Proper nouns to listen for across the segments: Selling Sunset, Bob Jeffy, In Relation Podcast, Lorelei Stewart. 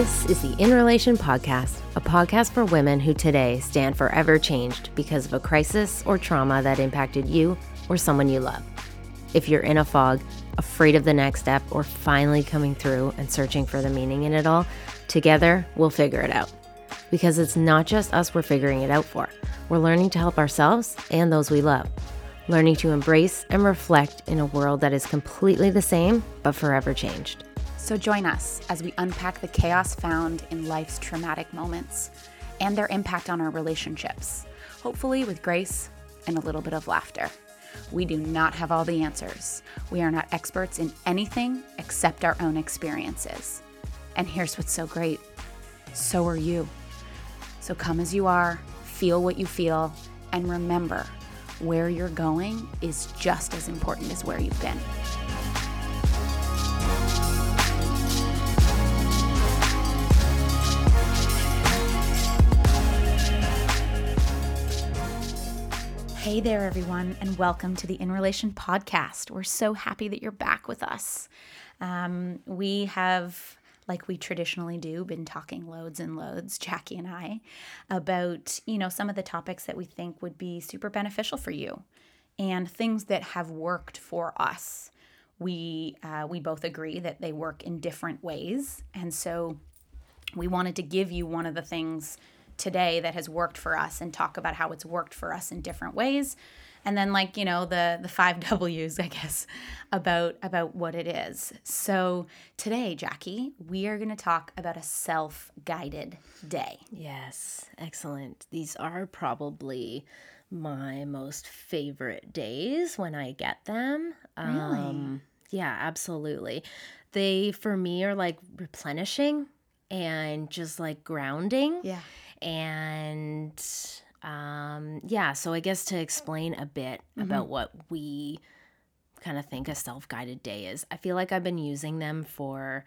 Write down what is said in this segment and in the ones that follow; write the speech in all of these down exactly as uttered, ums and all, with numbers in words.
This is the In Relation Podcast, a podcast for women who today stand forever changed because of a crisis or trauma that impacted you or someone you love. If you're in a fog, afraid of the next step, or finally coming through and searching for the meaning in it all, together we'll figure it out. Because it's not just us we're figuring it out for. We're learning to help ourselves and those we love. Learning to embrace and reflect in a world that is completely the same, but forever changed. So join us as we unpack the chaos found in life's traumatic moments and their impact on our relationships, hopefully with grace and a little bit of laughter. We do not have all the answers. We are not experts in anything except our own experiences. And here's what's so great. So are you. So come as you are, feel what you feel, and remember, where you're going is just as important as where you've been. Hey there, everyone, and welcome to the In Relation Podcast. We're so happy that you're back with us. Um, we have, like we traditionally do, been talking loads and loads, Jackie and I, about, you know, some of the topics that we think would be super beneficial for you and things that have worked for us. We, uh, we both agree that they work in different ways, and so we wanted to give you one of the things today that has worked for us and talk about how it's worked for us in different ways. And then, like, you know, the the five W's, I guess, about about what it is. So today, Jackie, we are going to talk about a self-guided day. Yes, excellent. These are probably my most favorite days when I get them. Really? Um, yeah, absolutely. They, for me, are like replenishing and just like grounding. Yeah. And um, yeah, so I guess to explain a bit mm-hmm. about what we kind of think a self-guided day is, I feel like I've been using them for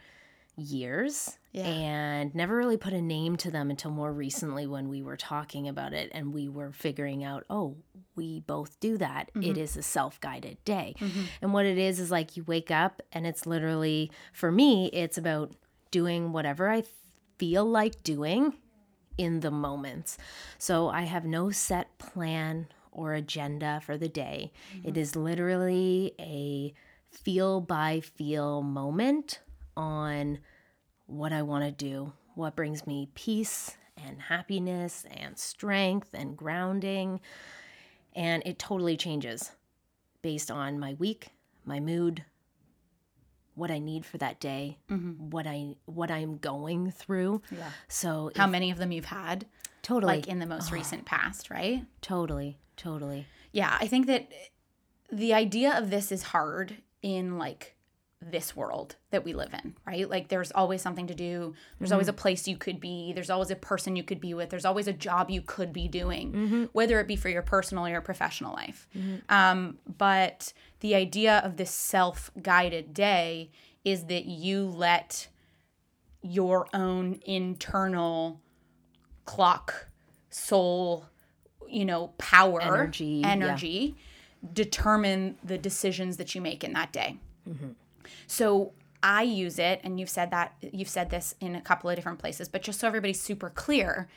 years yeah. and never really put a name to them until more recently when we were talking about it and we were figuring out, oh, we both do that. Mm-hmm. It is a self-guided day. Mm-hmm. And what it is is like you wake up and it's literally, for me, it's about doing whatever I feel like doing in the moments. So I have no set plan or agenda for the day. Mm-hmm. It is literally a feel by feel moment on what I want to do, what brings me peace and happiness and strength and grounding. And it totally changes based on my week, my mood, what I need for that day, mm-hmm. what I what I'm going through. Yeah. So how if, many of them you've had? Totally. Like in the most oh. recent past, right? Totally. Totally. Yeah, I think that the idea of this is hard in like this world that we live in, right? Like there's always something to do. There's mm-hmm. always a place you could be. There's always a person you could be with. There's always a job you could be doing, mm-hmm. whether it be for your personal or your professional life. Mm-hmm. Um, but the idea of this self-guided day is that you let your own internal clock, soul, you know, power, energy, energy yeah. determine the decisions that you make in that day. Mm-hmm. So I use it, and you've said that you've said this in a couple of different places, but just so everybody's super clear,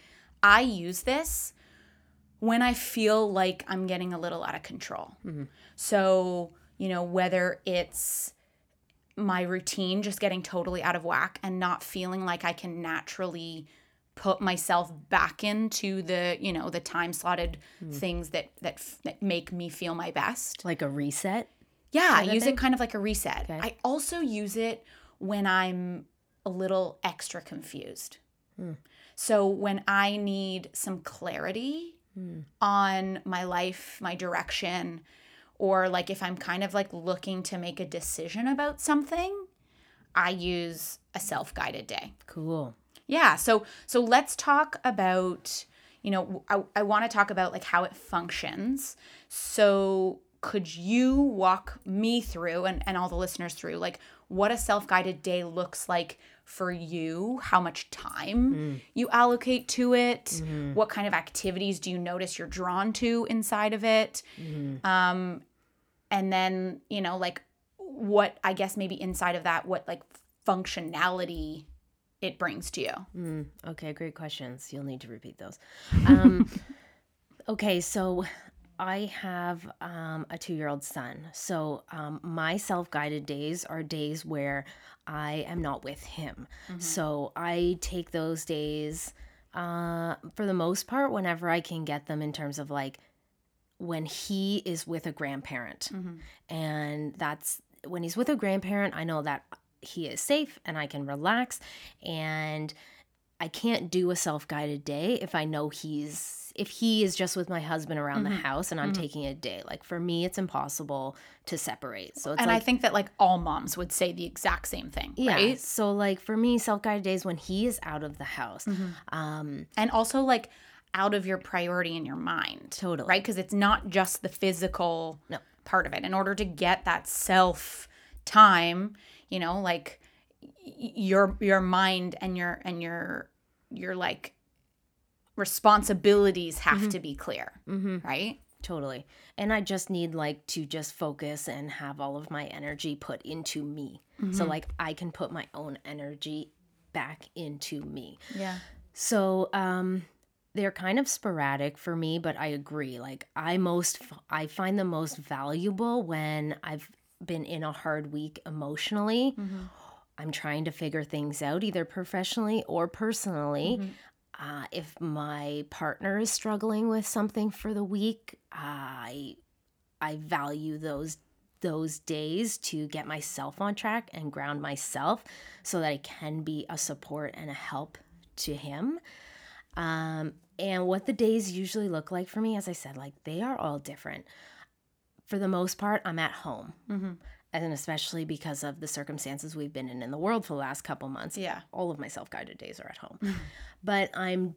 I use this when I feel like I'm getting a little out of control. Mm-hmm. So, you know, whether it's my routine just getting totally out of whack and not feeling like I can naturally put myself back into the, you know, the time-slotted mm-hmm. things that, that that make me feel my best. Like a reset? Yeah, I use thing? it kind of like a reset. Okay. I also use it when I'm a little extra confused. Mm. So when I need some clarity mm. on my life, my direction, or like if I'm kind of like looking to make a decision about something, I use a self-guided day. Cool. Yeah, so so let's talk about, you know, I, I want to talk about like how it functions. So could you walk me through and, and all the listeners through like what a self-guided day looks like for you, how much time mm. you allocate to it, mm-hmm. what kind of activities do you notice you're drawn to inside of it, mm-hmm. um, and then, you know, like what I guess maybe inside of that, what like functionality it brings to you? Mm, okay, great questions. You'll need to repeat those. Um, okay, so I have um, a two-year-old son. So um, my self-guided days are days where I am not with him. Mm-hmm. So I take those days uh, for the most part whenever I can get them, in terms of like when he is with a grandparent. Mm-hmm. And that's when he's with a grandparent, I know that he is safe and I can relax, and I can't do a self-guided day if I know he's, if he is just with my husband around mm-hmm. the house and I'm mm-hmm. taking a day. Like for me, it's impossible to separate. So it's And like, I think that like all moms would say the exact same thing, yeah, right? So like for me, self-guided days when he is out of the house. Mm-hmm. Um, and also like out of your priority in your mind. Totally. Right? Because it's not just the physical no. part of it. In order to get that self time, you know, like your your mind and your and your your like responsibilities have mm-hmm. to be clear, mm-hmm. right? Totally. And I just need like to just focus and have all of my energy put into me. Mm-hmm. So like I can put my own energy back into me. Yeah. So um they're kind of sporadic for me, but I agree. Like I most I find them most valuable when I've been in a hard week emotionally. Mm-hmm. I'm trying to figure things out, either professionally or personally. Mm-hmm. Uh, if my partner is struggling with something for the week, I I value those those days to get myself on track and ground myself so that I can be a support and a help to him. Um, and what the days usually look like for me, as I said, like they are all different. For the most part, I'm at home, mm-hmm. and especially because of the circumstances we've been in in the world for the last couple months. Yeah, all of my self-guided days are at home, mm-hmm. but I'm,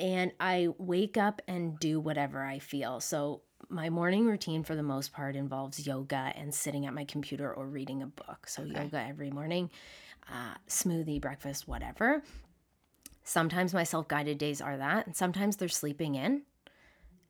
and I wake up and do whatever I feel. So my morning routine for the most part involves yoga and sitting at my computer or reading a book. So okay. yoga every morning, uh, smoothie, breakfast, whatever. Sometimes my self-guided days are that, and sometimes they're sleeping in.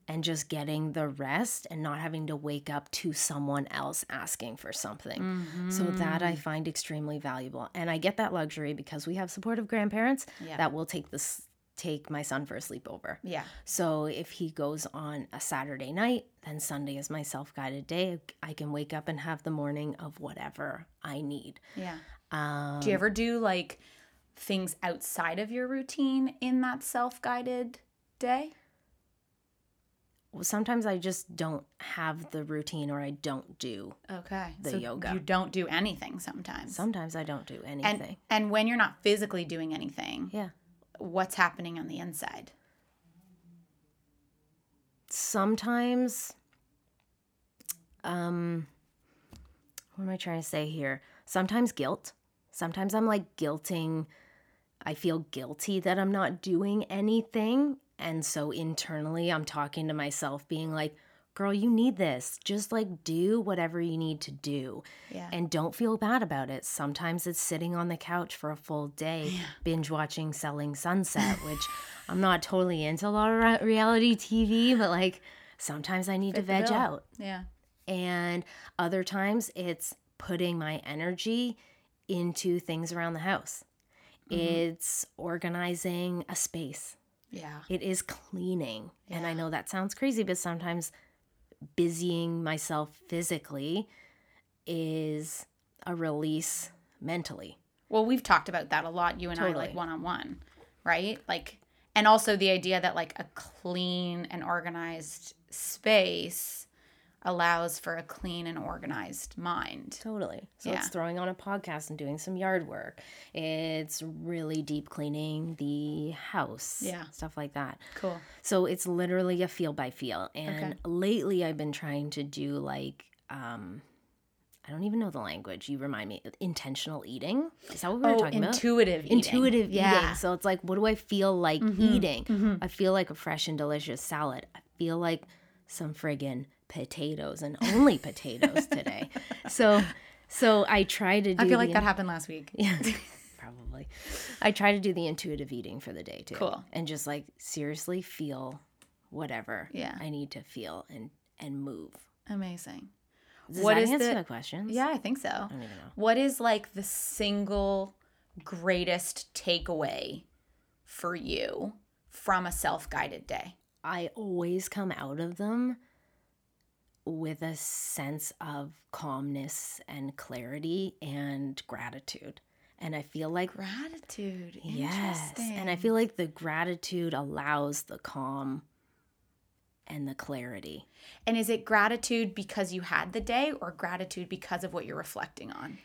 And just getting the rest and not having to wake up to someone else asking for something. Mm-hmm. So that I find extremely valuable. And I get that luxury because we have supportive grandparents yeah. that will take this, take my son for a sleepover. Yeah. So if he goes on a Saturday night, then Sunday is my self-guided day. I can wake up and have the morning of whatever I need. Yeah. Um, do you ever do like things outside of your routine in that self-guided day? Sometimes I just don't have the routine, or I don't do okay. the so yoga. You don't do anything sometimes. Sometimes I don't do anything. And, and when you're not physically doing anything, yeah. what's happening on the inside? Sometimes, um, what am I trying to say here? Sometimes guilt. Sometimes I'm like guilting. I feel guilty that I'm not doing anything. And so internally, I'm talking to myself being like, girl, you need this. Just like do whatever you need to do yeah. and don't feel bad about it. Sometimes it's sitting on the couch for a full day, yeah. binge watching Selling Sunset, which I'm not totally into a lot of reality T V, but like sometimes I need Fit to veg out. Yeah. And other times it's putting my energy into things around the house. Mm-hmm. It's organizing a space. Yeah. It is cleaning. Yeah. And I know that sounds crazy, but sometimes busying myself physically is a release mentally. Well, we've talked about that a lot, you and totally. I, like one-on-one, right? Like, and also the idea that like a clean and organized space allows for a clean and organized mind. Totally. So yeah. it's throwing on a podcast and doing some yard work. It's really deep cleaning the house. Yeah. Stuff like that. Cool. So it's literally a feel by feel. And okay. lately I've been trying to do like, um, I don't even know the language. You remind me. Intentional eating? Is that what we were oh, talking about? Intuitive eating. Intuitive yeah. eating. So it's like, what do I feel like mm-hmm. eating? Mm-hmm. I feel like a fresh and delicious salad. I feel like some friggin' potatoes and only potatoes today. So so I try to do I feel like the, that happened last week. Yeah. Probably. I try to do the intuitive eating for the day too. Cool. And just like seriously feel whatever yeah. I need to feel and, and move. Amazing. Does what that is answer the, the questions? Yeah, I think so. I don't even know. What is like the single greatest takeaway for you from a self-guided day? I always come out of them with a sense of calmness and clarity and gratitude. And I feel like gratitude. Yes. And I feel like the gratitude allows the calm and the clarity. And is it gratitude because you had the day, or gratitude because of what you're reflecting on?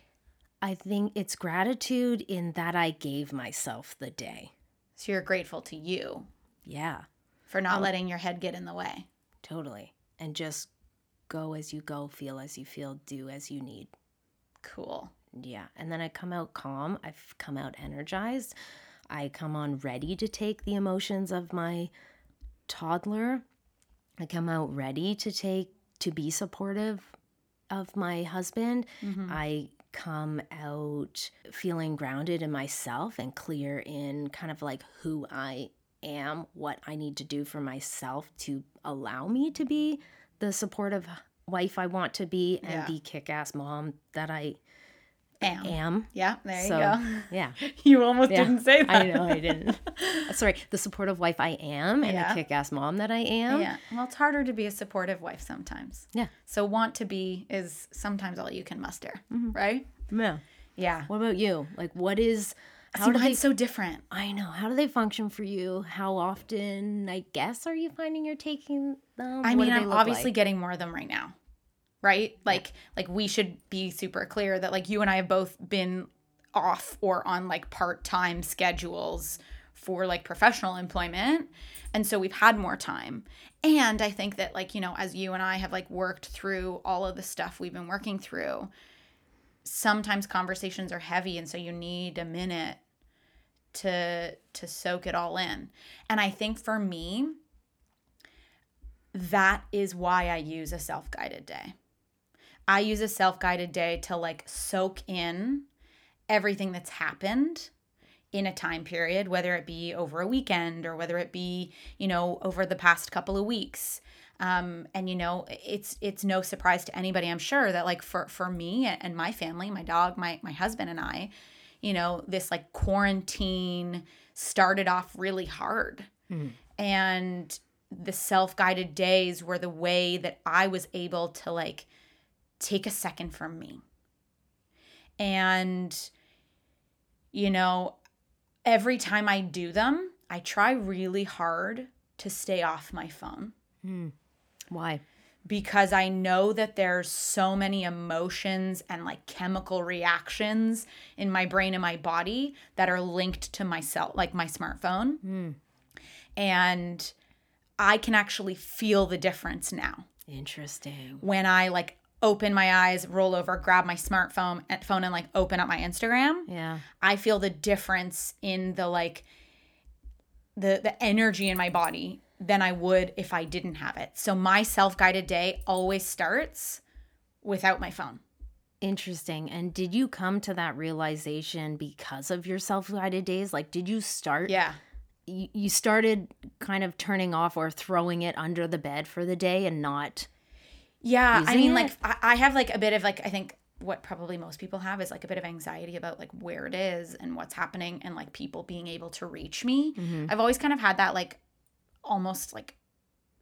I think it's gratitude in that I gave myself the day. So you're grateful to you. Yeah. For not um, letting your head get in the way. Totally. And just go as you go, feel as you feel, do as you need. Cool. Yeah. And then I come out calm. I've come out energized. I come on ready to take the emotions of my toddler. I come out ready to take, to be supportive of my husband. Mm-hmm. I come out feeling grounded in myself and clear in kind of like who I am, what I need to do for myself to allow me to be the supportive wife I want to be and yeah. the kick-ass mom that I am. am. Yeah, there so, you go. Yeah. You almost yeah. didn't say that. I know, I didn't. Sorry, the supportive wife I am and yeah. the kick-ass mom that I am. Yeah. Well, it's harder to be a supportive wife sometimes. Yeah. So want to be is sometimes all you can muster, mm-hmm. right? Yeah. Yeah. What about you? Like, what is... How See, do mine's they, so different. I know. How do they function for you? How often, I guess, are you finding you're taking them? I what mean, I'm obviously like? getting more of them right now. Right? Like, yeah. like we should be super clear that like you and I have both been off or on like part-time schedules for like professional employment. And so we've had more time. And I think that like, you know, as you and I have like worked through all of the stuff we've been working through, sometimes conversations are heavy. And so you need a minute to, to soak it all in. And I think for me, that is why I use a self-guided day. I use a self-guided day to like soak in everything that's happened in a time period, whether it be over a weekend or whether it be, you know, over the past couple of weeks. Um, and, you know, it's it's no surprise to anybody, I'm sure, that like for, for me and my family, my dog, my, my husband and I, you know, this like quarantine started off really hard. Mm. And the self-guided days were the way that I was able to like take a second from me. And, you know, every time I do them, I try really hard to stay off my phone. Mm. Why? Because I know that there's so many emotions and like chemical reactions in my brain and my body that are linked to myself, like my smartphone. Mm. And I can actually feel the difference now. Interesting. When I like open my eyes, roll over, grab my smartphone and phone and like open up my Instagram. Yeah. I feel the difference in the like the the energy in my body than I would if I didn't have it. So my self-guided day always starts without my phone. Interesting. And did you come to that realization because of your self-guided days? Like, did you start? Yeah. You, you started kind of turning off or throwing it under the bed for the day and not. Yeah. I mean, it? like I, I have like a bit of like, I think what probably most people have is like a bit of anxiety about like where it is and what's happening and like people being able to reach me. Mm-hmm. I've always kind of had that like, almost like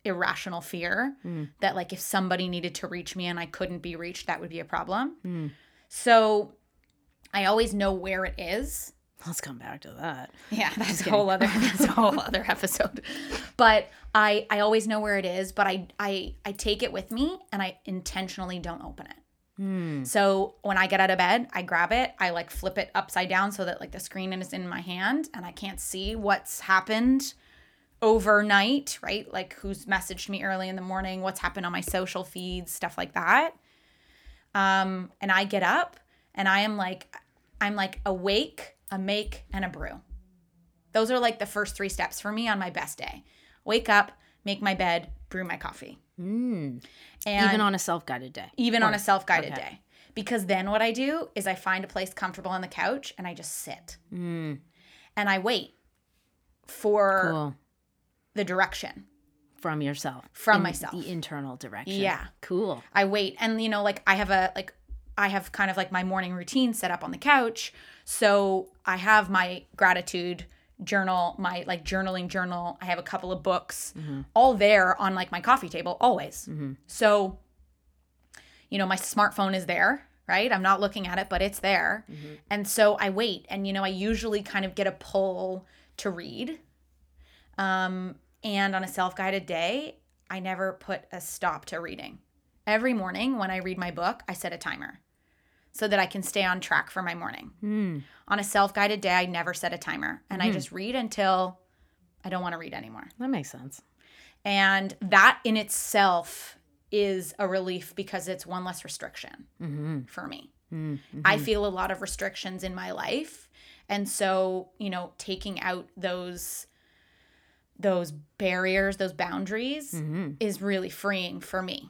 irrational fear mm. that like if somebody needed to reach me and I couldn't be reached, that would be a problem. Mm. So I always know where it is. Let's come back to that. Yeah, that's a whole other that's a whole other episode. But I I always know where it is, but I I I take it with me and I intentionally don't open it. Mm. So when I get out of bed, I grab it, I like flip it upside down so that like the screen is in my hand and I can't see what's happened overnight, right? Like who's messaged me early in the morning, what's happened on my social feeds, stuff like that. Um, and I get up and I am like, I'm like awake, a make, and a brew. Those are like the first three steps for me on my best day. Wake up, make my bed, brew my coffee. Mm. And even on a self-guided day. Even or, on a self-guided okay. day. Because then what I do is I find a place comfortable on the couch and I just sit. Mm. And I wait for... Cool. The direction. From yourself. From In, myself. The internal direction. Yeah. Cool. I wait. And, you know, like I have a, like I have kind of like my morning routine set up on the couch. So I have my gratitude journal, my like journaling journal. I have a couple of books mm-hmm. all there on like my coffee table always. Mm-hmm. So, you know, my smartphone is there, right? I'm not looking at it, but it's there. Mm-hmm. And so I wait. And, you know, I usually kind of get a pull to read. Um, and on a self-guided day, I never put a stop to reading. Every morning when I read my book, I set a timer so that I can stay on track for my morning. Mm. On a self-guided day, I never set a timer. And mm. I just read until I don't want to read anymore. That makes sense. And that in itself is a relief because it's one less restriction mm-hmm. for me. Mm-hmm. I feel a lot of restrictions in my life. And so, you know, taking out those those barriers, those boundaries mm-hmm. is really freeing for me.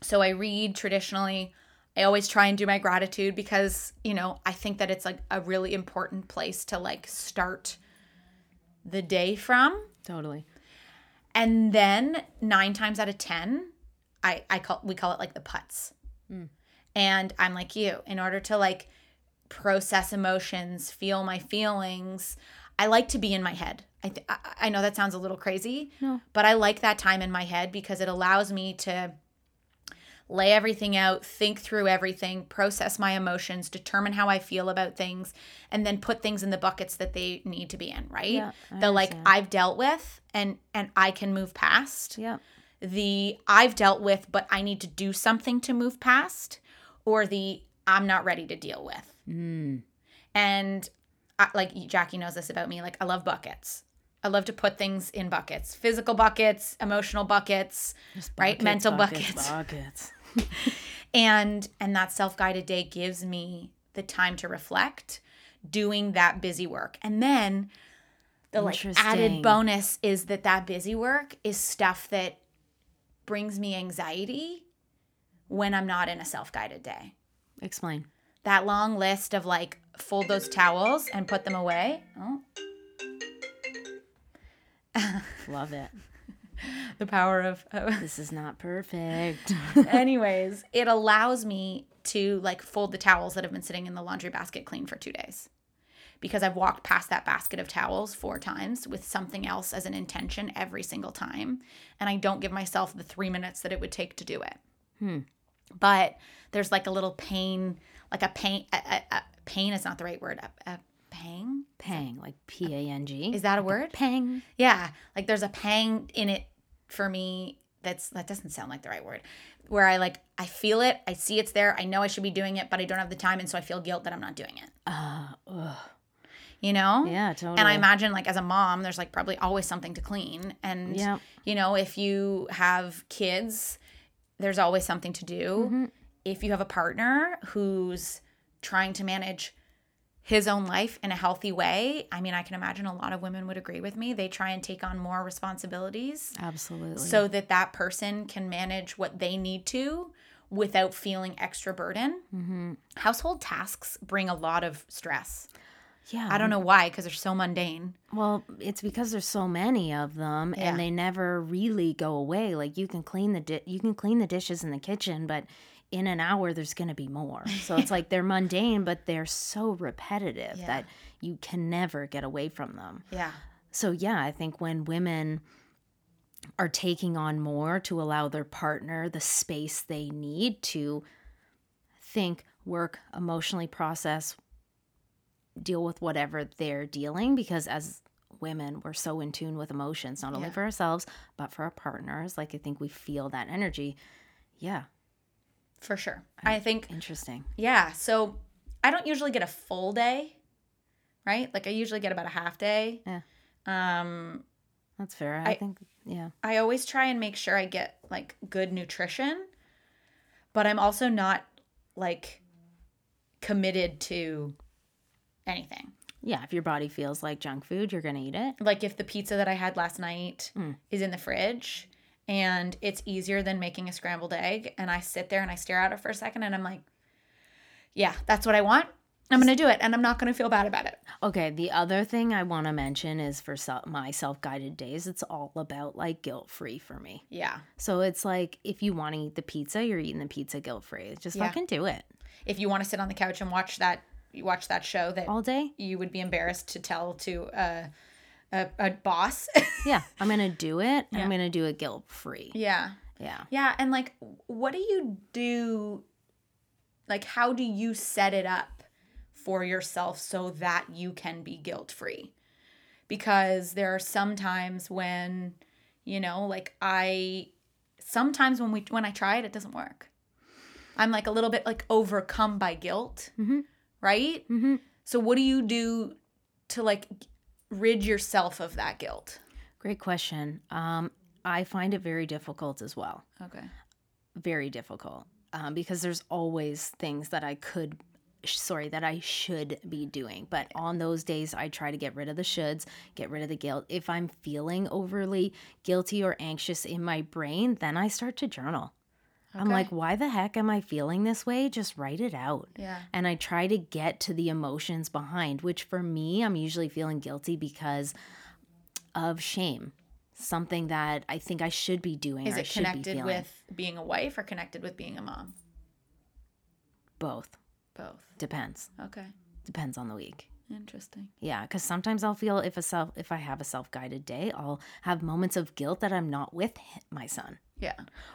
So I read traditionally. I always try and do my gratitude because, you know, I think that it's like a really important place to like start the day from. Totally. And then nine times out of ten, I, I call we call it like the putts. Mm. And I'm like you. In order to like process emotions, feel my feelings, I like to be in my head. I th- I know that sounds a little crazy, no. but I like that time in my head because it allows me to lay everything out, think through everything, process my emotions, determine how I feel about things, and then put things in the buckets that they need to be in, right? Yeah, the like I've dealt with and and I can move past. Yeah. The I've dealt with but I need to do something to move past, or the I'm not ready to deal with. Mm. And I, like Jackie knows this about me, like I love buckets. I love to put things in buckets, physical buckets, emotional buckets, buckets right? Mental buckets. buckets. buckets. and and that self-guided day gives me the time to reflect doing that busy work. And then the like added bonus is that that busy work is stuff that brings me anxiety when I'm not in a self-guided day. Explain. That long list of like fold those towels and put them away. Oh. Love it. The power of oh. This is not perfect. Anyways, it allows me to like fold the towels that have been sitting in the laundry basket clean for two days because I've walked past that basket of towels four times with something else as an intention every single time. And I don't give myself the three minutes that it would take to do it. Hmm. But there's like a little pain, like a pain, a, a, a pain is not the right word. A, a, Pang? Pang, like P A N G. Is that a word? Pang. Yeah. Like there's a pang in it for me that's that doesn't sound like the right word. Where I like, I feel it, I see it's there, I know I should be doing it, but I don't have the time, and so I feel guilt that I'm not doing it. Uh, ugh. You know? Yeah, totally. And I imagine like as a mom, there's like probably always something to clean. And, yep. you know, if you have kids, there's always something to do. Mm-hmm. If you have a partner who's trying to manage his own life in a healthy way. I mean, I can imagine a lot of women would agree with me. They try and take on more responsibilities. Absolutely. So that that person can manage what they need to without feeling extra burden. Mm-hmm. Household tasks bring a lot of stress. Yeah. I don't know why, because they're so mundane. Well, it's because there's so many of them, yeah. and they never really go away. Like you can clean the di- you can clean the dishes in the kitchen, but in an hour, there's going to be more. So it's like they're mundane, but they're so repetitive yeah. that you can never get away from them. Yeah. So yeah, I think when women are taking on more to allow their partner the space they need to think, work, emotionally process, deal with whatever they're dealing, because as women, we're so in tune with emotions, not yeah. only for ourselves, but for our partners. Like I think we feel that energy. Yeah. For sure. I think. Interesting. Yeah. So I don't usually get a full day, right? Like I usually get about a half day. Yeah. Um, That's fair. I, I think, yeah. I always try and make sure I get like good nutrition, but I'm also not like committed to anything. Yeah. If your body feels like junk food, you're going to eat it. Like if the pizza that I had last night mm. is in the fridge. And it's easier than making a scrambled egg. And I sit there and I stare at it for a second and I'm like, yeah, that's what I want. I'm going to do it, and I'm not going to feel bad about it. Okay, the other thing I want to mention is for self, my self-guided days, it's all about, like, guilt-free for me. Yeah. So it's like, if you want to eat the pizza, you're eating the pizza guilt-free. Just yeah. fucking do it. If you want to sit on the couch and watch that watch that show that all day, you would be embarrassed to tell to uh, a, a boss. Yeah, I'm going to do it. Yeah. I'm going to do it guilt-free. Yeah. Yeah. Yeah, and, like, what do you do – like, how do you set it up for yourself so that you can be guilt-free? Because there are some times when, you know, like I, sometimes when we, when I try it, it doesn't work. I'm like a little bit like overcome by guilt, mm-hmm. right? Mm-hmm. So what do you do to like rid yourself of that guilt? Great question. Um, I find it very difficult as well. Okay. Very difficult. Um, because there's always things that I could Sorry, that I should be doing. But on those days, I try to get rid of the shoulds, get rid of the guilt. If I'm feeling overly guilty or anxious in my brain, then I start to journal. Okay. I'm like, why the heck am I feeling this way? Just write it out. Yeah. And I try to get to the emotions behind, which for me, I'm usually feeling guilty because of shame. Something that I think I should be doing. Is it connected with being a wife or connected with being a mom? Both. Both. Depends. Okay. Depends on the week. Interesting. Yeah, because sometimes I'll feel if a self if I have a self-guided day, I'll have moments of guilt that I'm not with my son. Yeah.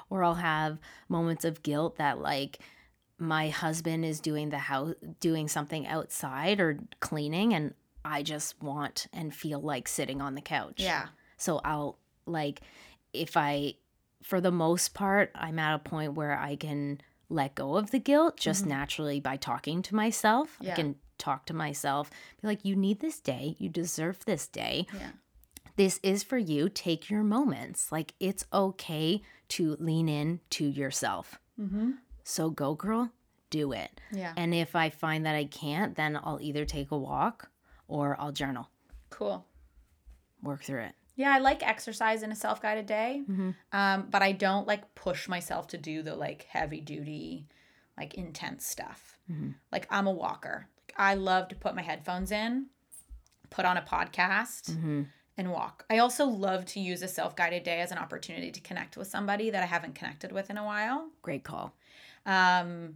Or I'll have moments of guilt that like my husband is doing the house doing something outside or cleaning, and I just want and feel like sitting on the couch. Yeah. So I'll like if I for the most part, I'm at a point where I can let go of the guilt just mm-hmm. naturally by talking to myself. Yeah. I can talk to myself, be like, you need this day. You deserve this day. Yeah. This is for you. Take your moments. Like, it's okay to lean in to yourself. Mm-hmm. So go, girl, do it. Yeah. And if I find that I can't, then I'll either take a walk or I'll journal. Cool. Work through it. Yeah, I like exercise in a self-guided day, mm-hmm. um, but I don't, like, push myself to do the, like, heavy-duty, like, intense stuff. Mm-hmm. Like, I'm a walker. Like, I love to put my headphones in, put on a podcast, mm-hmm. and walk. I also love to use a self-guided day as an opportunity to connect with somebody that I haven't connected with in a while. Great call. Um,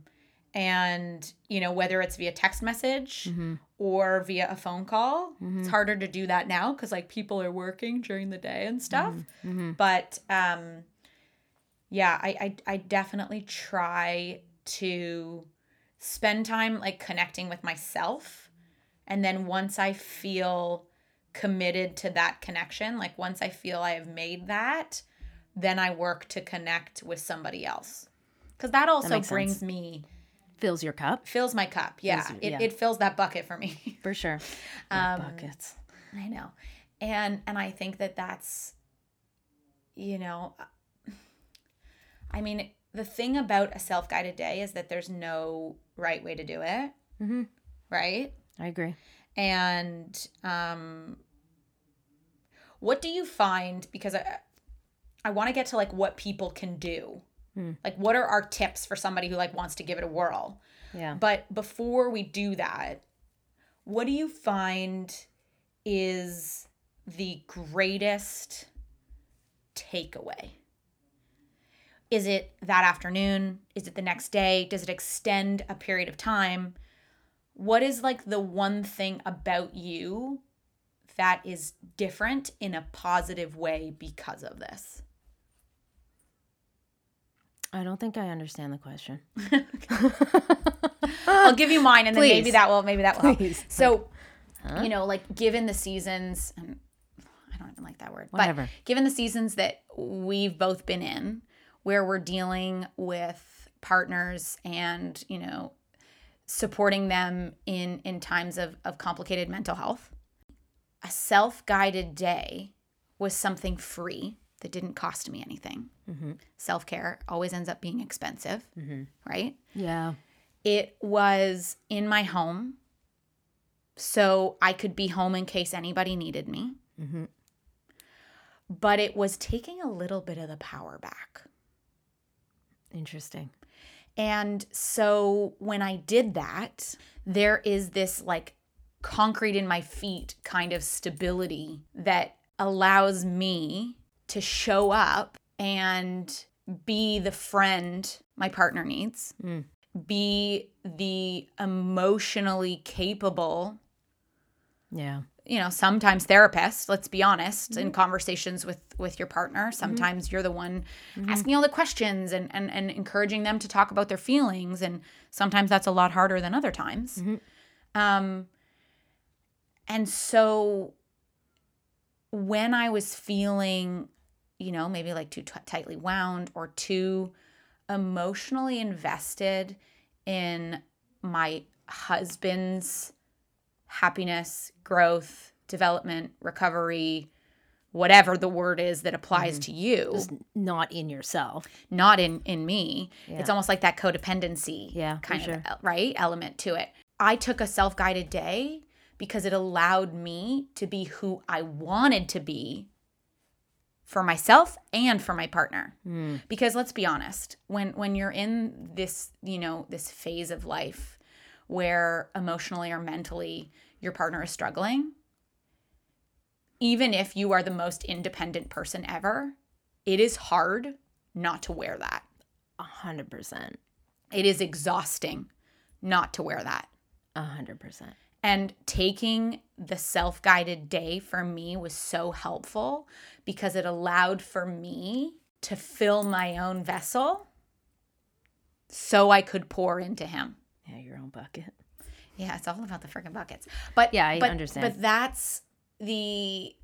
and, you know, whether it's via text message mm-hmm. or via a phone call, mm-hmm. it's harder to do that now because, like, people are working during the day and stuff. Mm-hmm. But, um, yeah, I, I, I definitely try to spend time, like, connecting with myself. And then once I feel committed to that connection, like, once I feel I have made that, then I work to connect with somebody else. Because that also that brings sense. me... Fills your cup? Fills my cup, yeah. Fills your, yeah. It, it fills that bucket for me. For sure. Um, buckets. I know. And and I think that that's, you know, I mean, the thing about a self-guided day is that there's no right way to do it, mm-hmm. right? I agree. And um, what do you find, because I, I want to get to, like, what people can do. Like, what are our tips for somebody who, like, wants to give it a whirl? Yeah. But before we do that, what do you find is the greatest takeaway? Is it that afternoon? Is it the next day? Does it extend a period of time? What is, like, the one thing about you that is different in a positive way because of this? I don't think I understand the question. I'll give you mine, and then Please. maybe that will maybe that will Please. help. So, like, huh? you know, like, given the seasons, and I don't even like that word, Whatever. but given the seasons that we've both been in, where we're dealing with partners and, you know, supporting them in in times of of complicated mental health, a self-guided day was something free. That didn't cost me anything. Mm-hmm. Self-care always ends up being expensive, mm-hmm. right? Yeah. It was in my home, so I could be home in case anybody needed me. Mm-hmm. But it was taking a little bit of the power back. Interesting. And so when I did that, there is this like concrete in my feet kind of stability that allows me to show up and be the friend my partner needs, mm. be the emotionally capable, yeah, you know, sometimes therapist, let's be honest, mm-hmm. in conversations with, with your partner. Sometimes mm-hmm. you're the one mm-hmm. asking all the questions and, and, and encouraging them to talk about their feelings. And sometimes that's a lot harder than other times. Mm-hmm. Um, and so when I was feeling, you know, maybe like too t- tightly wound or too emotionally invested in my husband's happiness, growth, development, recovery, whatever the word is that applies mm-hmm. to you. It's not in yourself. Not in, in me. Yeah. It's almost like that codependency yeah, kind sure. of right element to it. I took a self-guided day because it allowed me to be who I wanted to be for myself and for my partner. Mm. Because let's be honest, when when you're in this, you know, this phase of life where emotionally or mentally your partner is struggling, even if you are the most independent person ever, it is hard not to wear that. A hundred percent. It is exhausting not to wear that. A hundred percent. And taking the self-guided day for me was so helpful because it allowed for me to fill my own vessel so I could pour into him. Yeah, your own bucket. Yeah, it's all about the freaking buckets. But yeah, I but, understand. But that's the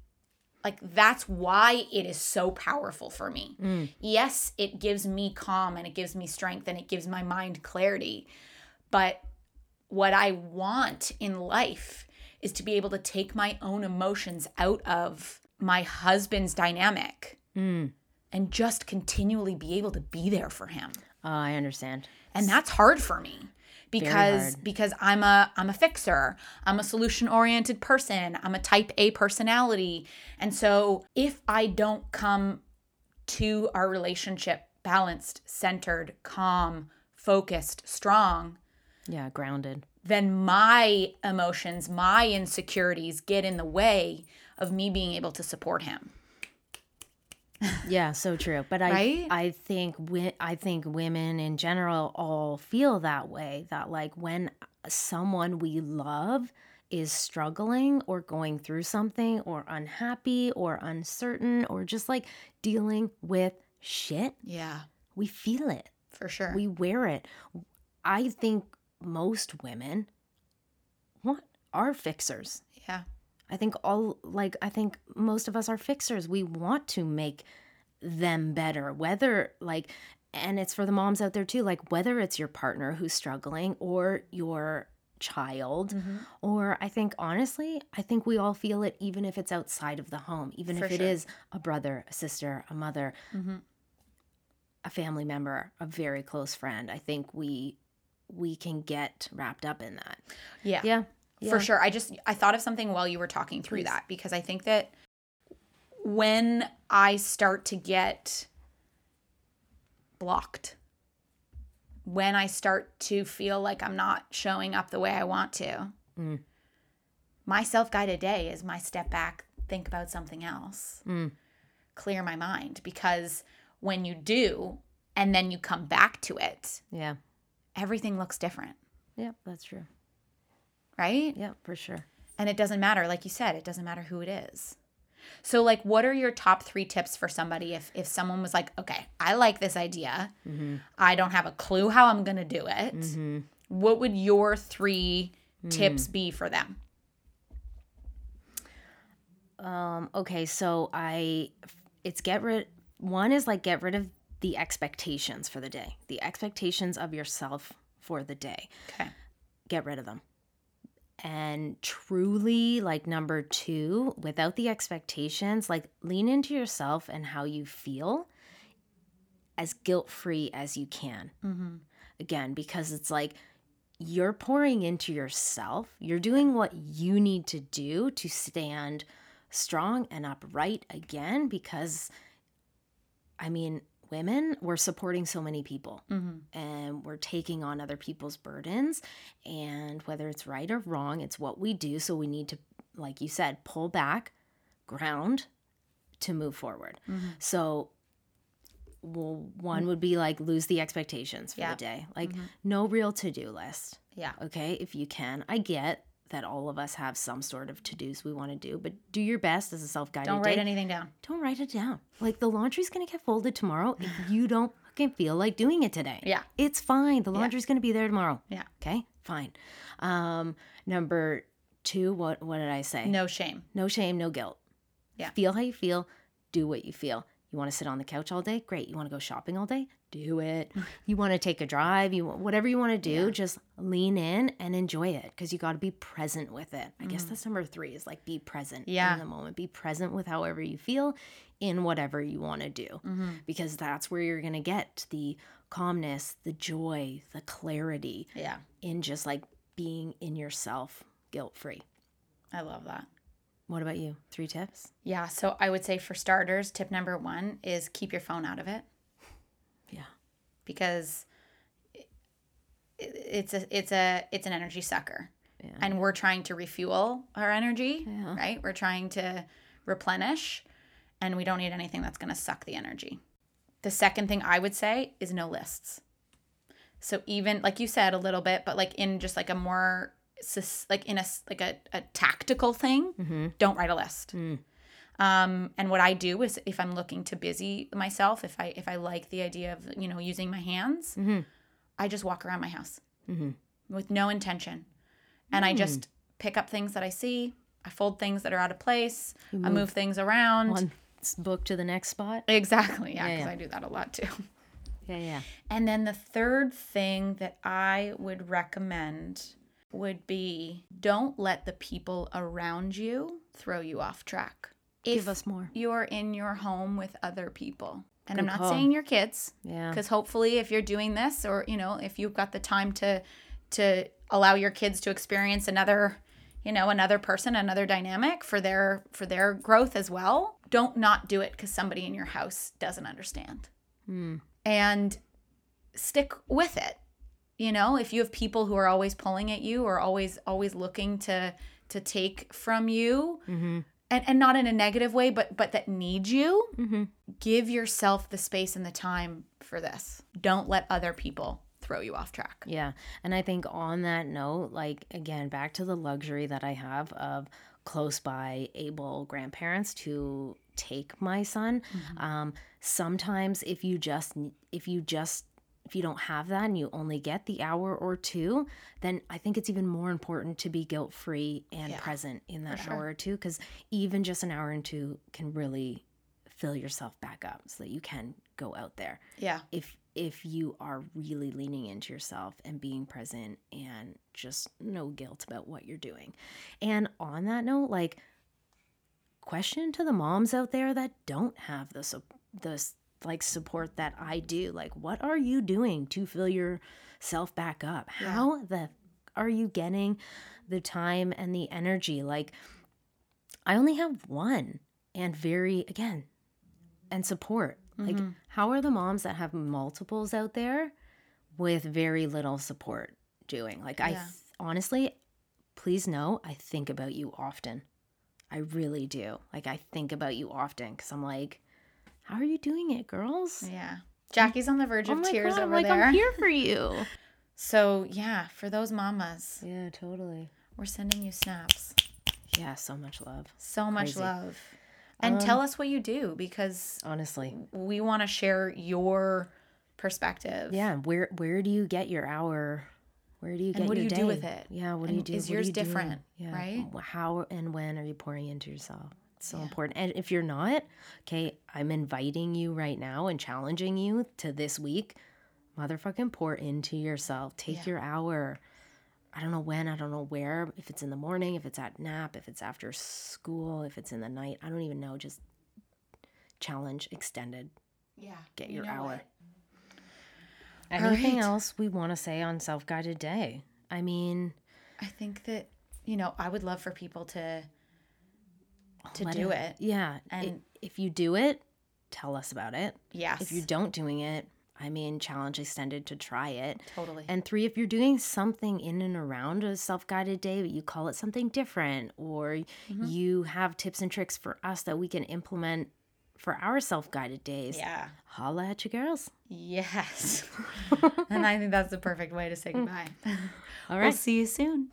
like that's why it is so powerful for me. Mm. Yes, it gives me calm and it gives me strength and it gives my mind clarity. But what I want in life is to be able to take my own emotions out of my husband's dynamic mm. and just continually be able to be there for him. Oh, I understand. And that's hard for me. Because because I'm a I'm a fixer. I'm a solution-oriented person. I'm a type A personality. And so if I don't come to our relationship balanced, centered, calm, focused, strong, yeah, grounded, then my emotions, my insecurities get in the way of me being able to support him. Yeah, so true. But I, right? I think wi- I think women in general all feel that way. That like when someone we love is struggling or going through something or unhappy or uncertain or just like dealing with shit. Yeah, we feel it for sure. We wear it. I think most women what are fixers. Yeah. I think all like I think most of us are fixers. We want to make them better, whether like, and it's for the moms out there too, like whether it's your partner who's struggling or your child, mm-hmm. or I think honestly, I think we all feel it, even if it's outside of the home, even for if sure. it is a brother, a sister, a mother, mm-hmm. a family member, a very close friend. I think we we can get wrapped up in that. Yeah. Yeah. Yeah. For sure. I just, I thought of something while you were talking through Please. that, because I think that when I start to get blocked, when I start to feel like I'm not showing up the way I want to, mm. my self-guided day is my step back, think about something else, mm. clear my mind. Because when you do, and then you come back to it, yeah, everything looks different. Yeah, that's true. Right? Yeah, for sure. And it doesn't matter. Like you said, it doesn't matter who it is. So like, what are your top three tips for somebody if, if someone was like, okay, I like this idea. Mm-hmm. I don't have a clue how I'm going to do it. Mm-hmm. What would your three mm. tips be for them? Um, okay. So I, it's get rid, one is like get rid of the expectations for the day, the expectations of yourself for the day. Okay. Get rid of them. And truly, like number two, without the expectations, like lean into yourself and how you feel as guilt-free as you can. Mm-hmm. Again, because it's like you're pouring into yourself. You're doing what you need to do to stand strong and upright again because, I mean, women, we're supporting so many people, mm-hmm. and we're taking on other people's burdens, and whether it's right or wrong, it's what we do. So we need to, like you said, pull back, ground to move forward. Mm-hmm. So well, one would be like, lose the expectations for yeah. the day. Like mm-hmm. no real to-do list. Yeah. Okay. If you can, I get that all of us have some sort of to-dos we want to do, but do your best as a self-guided Don't write day. anything down. Don't write it down. Like, the laundry's going to get folded tomorrow if you don't fucking feel like doing it today. Yeah. It's fine. The laundry's yeah. going to be there tomorrow. Yeah. Okay? Fine. Um, number two, what what did I say? No shame. No shame, no guilt. Yeah. Feel how you feel. Do what you feel. You want to sit on the couch all day? Great. You want to go shopping all day? Do it. You want to take a drive? You whatever you want to do, yeah. just lean in and enjoy it, because you got to be present with it. I mm. guess that's number three, is like, be present yeah. in the moment. Be present with however you feel in whatever you want to do, mm-hmm. because that's where you're going to get the calmness, the joy, the clarity yeah. in just like being in yourself guilt-free. I love that. What about you? Three tips? Yeah. So I would say, for starters, tip number one is keep your phone out of it. Yeah. Because it's a, it's a, it's an energy sucker. Yeah. And we're trying to refuel our energy, yeah. right? We're trying to replenish, and we don't need anything that's going to suck the energy. The second thing I would say is no lists. So even, like you said a little bit, but like in just like a more like in a like a, a tactical thing, mm-hmm. don't write a list. Mm. Um, and what I do is, if I'm looking to busy myself, if I if I like the idea of, you know, using my hands, mm-hmm. I just walk around my house mm-hmm. with no intention, and mm. I just pick up things that I see. I fold things that are out of place. You I move, move things around. One book to the next spot. Exactly. Yeah, because yeah, yeah. I do that a lot too. Yeah, yeah. And then the third thing that I would recommend would be, don't let the people around you throw you off track. If Give us more. You're in your home with other people. And Good I'm not call. saying your kids. Yeah. Because hopefully if you're doing this, or, you know, if you've got the time to to allow your kids to experience another, you know, another person, another dynamic for their for their growth as well, don't not do it because somebody in your house doesn't understand. Mm. And stick with it. You know, if you have people who are always pulling at you, or always always looking to to take from you, mm-hmm. and, and not in a negative way, but but that need you, mm-hmm. give yourself the space and the time for this. Don't let other people throw you off track. Yeah. And I think on that note, like, again, back to the luxury that I have of close by, able grandparents to take my son. Mm-hmm. Um, sometimes if you just if you just If you don't have that and you only get the hour or two, then I think it's even more important to be guilt-free and yeah, present in that sure. hour or two, because even just an hour and two can really fill yourself back up so that you can go out there. Yeah. If if you are really leaning into yourself and being present and just no guilt about what you're doing. And on that note, like, question to the moms out there that don't have the the like support that I do. Like, what are you doing to fill yourself back up? How yeah. the are you getting the time and the energy? Like, I only have one, and very, again, and support. Mm-hmm. Like, how are the moms that have multiples out there with very little support doing? Like, yeah. I th- honestly, please know, I think about you often. I really do. Like, I think about you often, because I'm like, how are you doing it, girls? Yeah. Jackie's on the verge of oh my tears God, over like, there. I'm here for you. So, yeah, for those mamas. Yeah, totally. We're sending you snaps. Yeah, so much love. So Crazy. much love. And um, tell us what you do, because honestly, we want to share your perspective. Yeah, where where do you get your hour? Where do you get and what your do you day? do with it? Yeah, what do and you do? Is what yours do you different, yeah. right? How and when are you pouring into yourself? So yeah. important. And if you're not, okay, I'm inviting you right now and challenging you to this week, motherfucking pour into yourself. Take yeah. your hour. I don't know when, I don't know where, if it's in the morning, if it's at nap, if it's after school, if it's in the night, I don't even know. Just challenge extended. Yeah. Get your you know hour. What? Anything right. else we want to say on Self-Guided Day? I mean, I think that, you know, I would love for people to... to Let do it. it. Yeah. And it, if you do it, tell us about it. Yes. If you don't doing it, I mean, challenge extended to try it. Totally. And three, if you're doing something in and around a self-guided day, but you call it something different, or mm-hmm. you have tips and tricks for us that we can implement for our self-guided days, yeah. holla at your girls. Yes. And I think that's the perfect way to say goodbye. All right. We'll see you soon.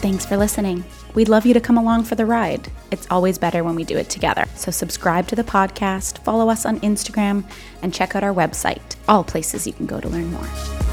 Thanks for listening. We'd love you to come along for the ride. It's always better when we do it together. So subscribe to the podcast, follow us on Instagram, and check out our website, all places you can go to learn more.